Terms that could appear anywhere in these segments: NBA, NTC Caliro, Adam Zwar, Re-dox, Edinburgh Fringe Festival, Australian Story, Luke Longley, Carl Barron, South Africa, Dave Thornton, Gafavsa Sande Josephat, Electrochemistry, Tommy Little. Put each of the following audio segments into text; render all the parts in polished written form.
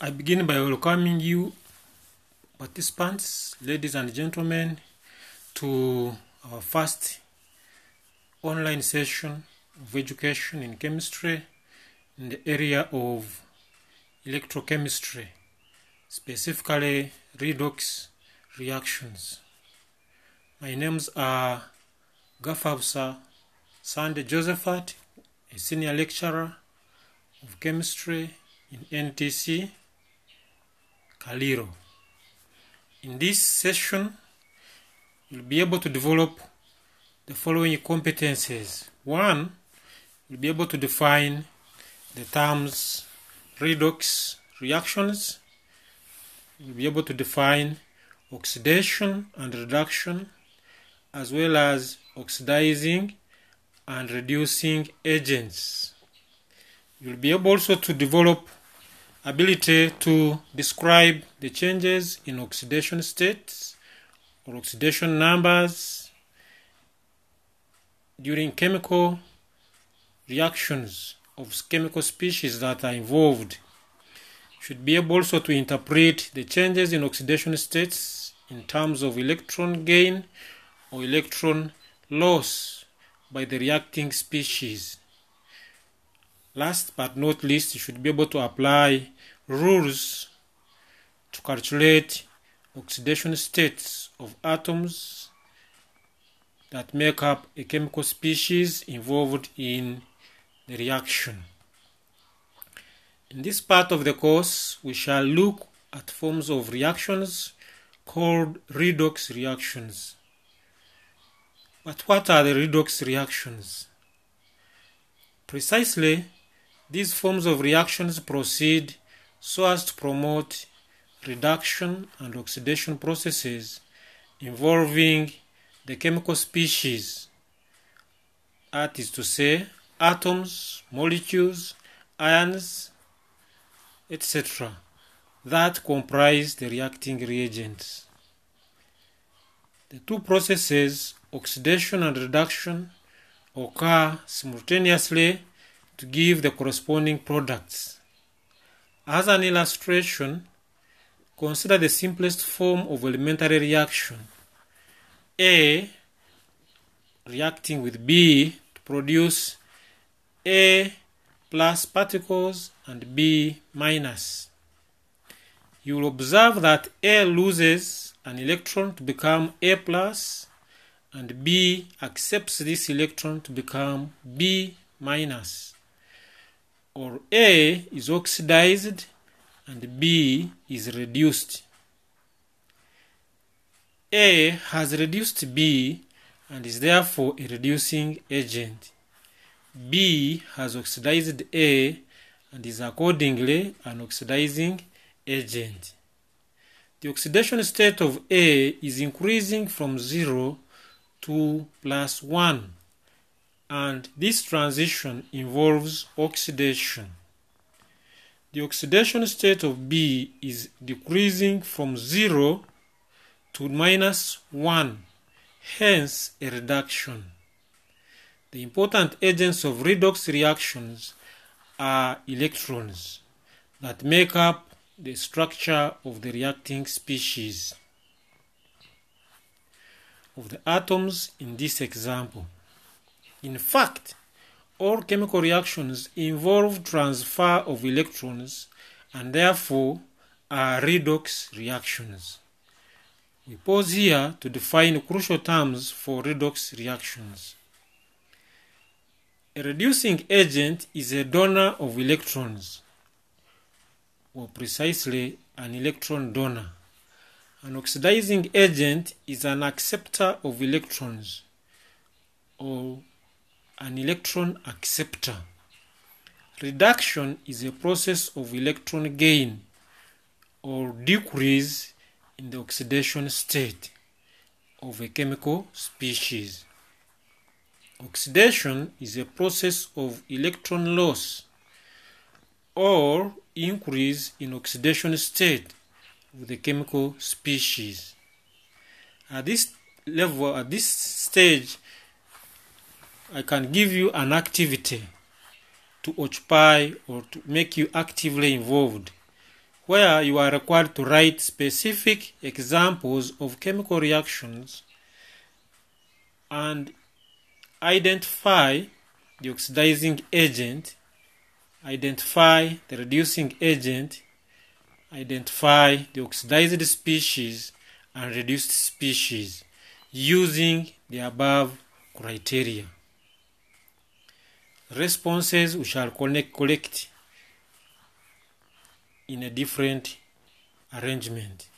I begin by welcoming you participants, ladies and gentlemen, to our first online session of education in chemistry in the area of electrochemistry, specifically redox reactions. My names are Gafavsa Sande Josephat, a senior lecturer of chemistry in NTC Caliro. In this session, you'll be able to develop the following competencies. One, you'll be able to define the terms redox reactions. You'll be able to define oxidation and reduction, as well as oxidizing and reducing agents. You'll be able also to develop ability to describe the changes in oxidation states or oxidation numbers during chemical reactions of chemical species that are involved. You should be able also to interpret the changes in oxidation states in terms of electron gain or electron loss by the reacting species. Last but not least, you should be able to apply rules to calculate oxidation states of atoms that make up a chemical species involved in the reaction. In this part of the course, we shall look at forms of reactions called redox reactions. But what are the redox reactions? Precisely, these forms of reactions proceed so as to promote reduction and oxidation processes involving the chemical species, that is to say, atoms, molecules, ions, etc., that comprise the reacting reagents. The two processes, oxidation and reduction, occur simultaneously to give the corresponding products. As an illustration, consider the simplest form of elementary reaction, A reacting with B to produce A plus particles and B minus. You will observe that A loses an electron to become A plus, and B accepts this electron to become B minus. Or A is oxidized and B is reduced. A has reduced B and is therefore a reducing agent. B has oxidized A and is accordingly an oxidizing agent. The oxidation state of A is increasing from 0 to plus 1, and this transition involves oxidation. The oxidation state of B is decreasing from 0 to minus 1, hence a reduction. The important agents of redox reactions are electrons that make up the structure of the reacting species of the atoms in this example. In fact, all chemical reactions involve transfer of electrons and therefore are redox reactions. We pause here to define crucial terms for redox reactions. A reducing agent is a donor of electrons, or precisely an electron donor. An oxidizing agent is an acceptor of electrons, or an electron acceptor. Reduction is a process of electron gain or decrease in the oxidation state of a chemical species. Oxidation is a process of electron loss or increase in oxidation state with the chemical species. At this stage, I can give you an activity to occupy or to make you actively involved. where you are required to write specific examples of chemical reactions and identify the oxidizing agent, identify the reducing agent, identify the oxidized species and reduced species using the above criteria. Responses we shall collect in a different arrangement.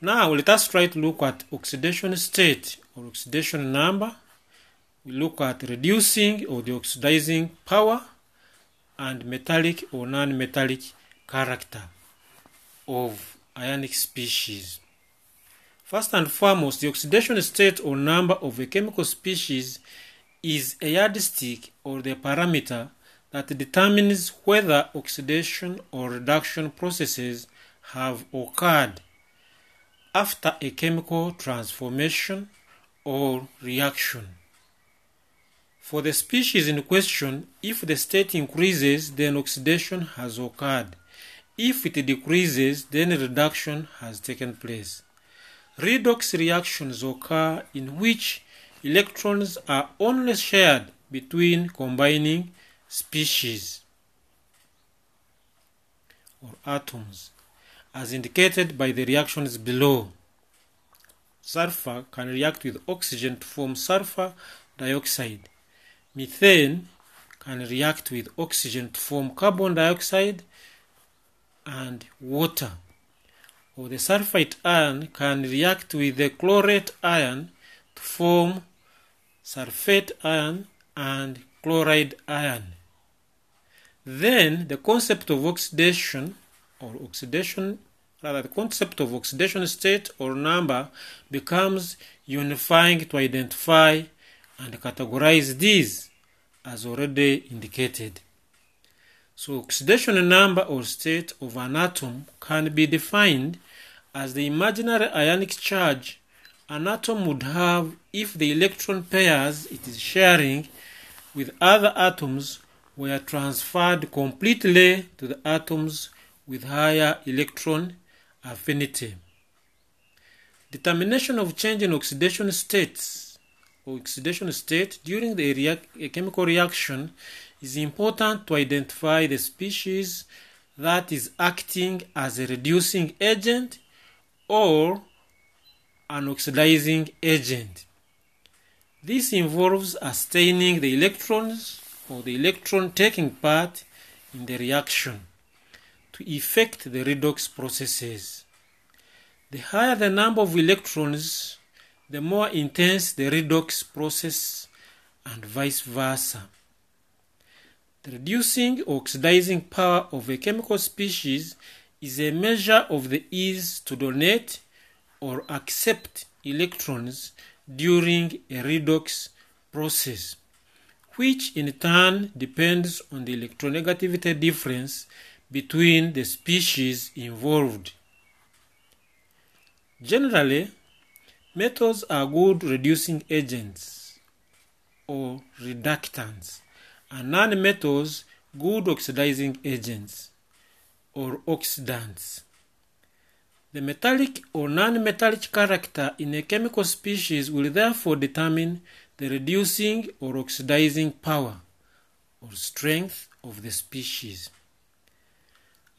Now let us try to look at oxidation state or oxidation number. We look at reducing or the oxidizing power and metallic or non-metallic character of ionic species. First and foremost, the oxidation state or number of a chemical species is a yardstick or the parameter that determines whether oxidation or reduction processes have occurred after a chemical transformation or reaction. For the species in question, if the state increases, then oxidation has occurred. If it decreases, then reduction has taken place. Redox reactions occur in which electrons are only shared between combining species or atoms, as indicated by the reactions below. Sulfur can react with oxygen to form sulfur dioxide. Methane can react with oxygen to form carbon dioxide and water. Or the sulfate ion can react with the chlorate ion to form sulfate ion and chloride ion. Then the concept of oxidation or the concept of oxidation state or number becomes unifying to identify and categorize these as already indicated. So oxidation number or state of an atom can be defined as the imaginary ionic charge an atom would have if the electron pairs it is sharing with other atoms were transferred completely to the atoms with higher electron affinity. Determination of change in oxidation states. Oxidation state during the chemical reaction is important to identify the species that is acting as a reducing agent or an oxidizing agent. This involves astaining the electrons or the electron taking part in the reaction to effect the redox processes. The higher the number of electrons, the more intense the redox process and vice versa. The reducing or oxidizing power of a chemical species is a measure of the ease to donate or accept electrons during a redox process, which in turn depends on the electronegativity difference between the species involved. Generally, metals are good reducing agents or reductants, and nonmetals good oxidizing agents or oxidants. The metallic or non-metallic character in a chemical species will therefore determine the reducing or oxidizing power or strength of the species.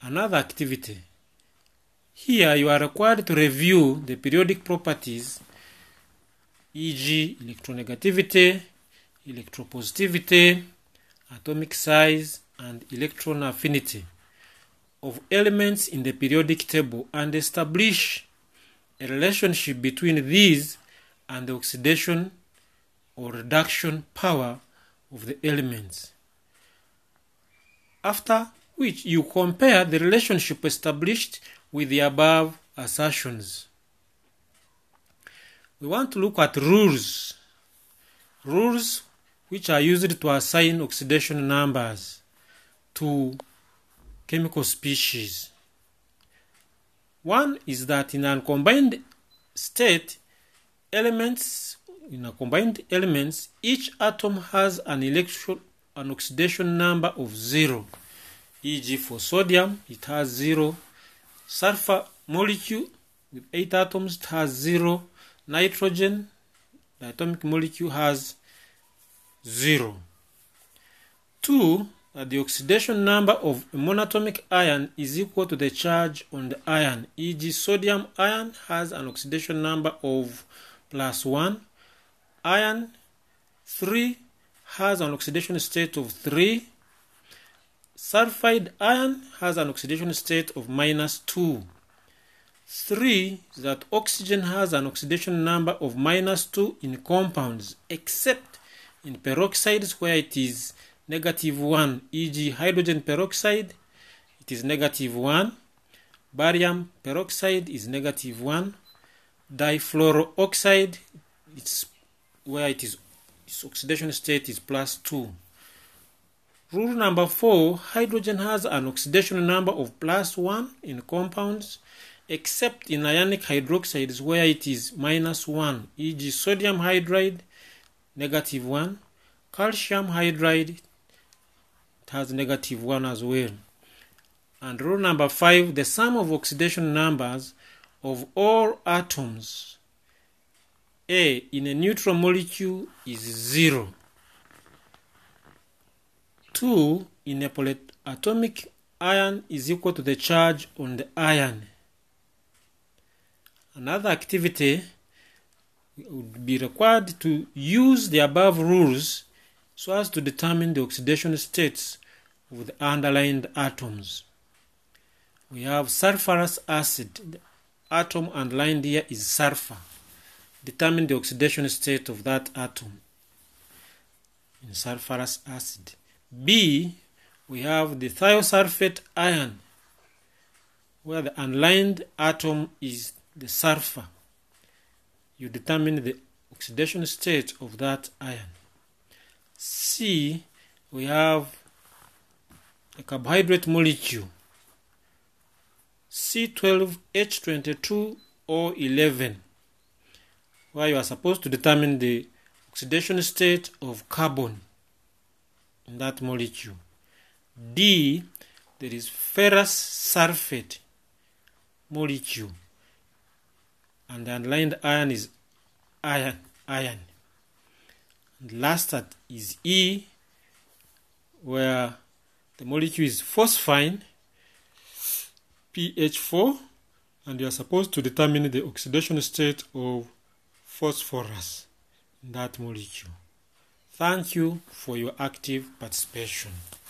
Another activity. Here you are required to review the periodic properties, e.g. electronegativity, electropositivity, atomic size, and electron affinity of elements in the periodic table and establish a relationship between these and the oxidation or reduction power of the elements. After which you compare the relationship established with the above assertions. We want to look at rules. Rules which are used to assign oxidation numbers to chemical species. One is that in a combined elements, each atom has an oxidation number of 0. e.g. for sodium, it has 0 sulfur molecule with 8 atoms, it has 0 nitrogen, the atomic molecule has 0. 2, the oxidation number of a monatomic ion is equal to the charge on the ion, e.g. sodium ion has an oxidation number of +1. Iron 3 has an oxidation state of 3. Sulfide ion has an oxidation state of -2. 3, that oxygen has an oxidation number of -2 in compounds, except in peroxides where it is -1, e.g. hydrogen peroxide, it is -1. Barium peroxide is -1. Difluorooxide, it's where it is, its oxidation state is +2. Rule number 4, hydrogen has an oxidation number of +1 in compounds, except in ionic hydroxides where it is -1, e.g. sodium hydride, -1, calcium hydride, it has -1 as well. And rule number 5, the sum of oxidation numbers of all atoms A in a neutral molecule is 0. 2, in a polyatomic ion is equal to the charge on the ion. Another activity would be required to use the above rules so as to determine the oxidation states of the underlined atoms. We have sulfurous acid. The atom underlined here is sulfur. Determine the oxidation state of that atom in sulfurous acid. B, we have the thiosulfate ion, where the underlined atom is the sulfur. You determine the oxidation state of that ion. C, we have a carbohydrate molecule, C12H22O11, where you are supposed to determine the oxidation state of carbon in that molecule. D, there is ferrous sulfate molecule, and the underlined ion is iron. And last is E, where the molecule is phosphine, pH4, and you are supposed to determine the oxidation state of phosphorus in that molecule. Thank you for your active participation.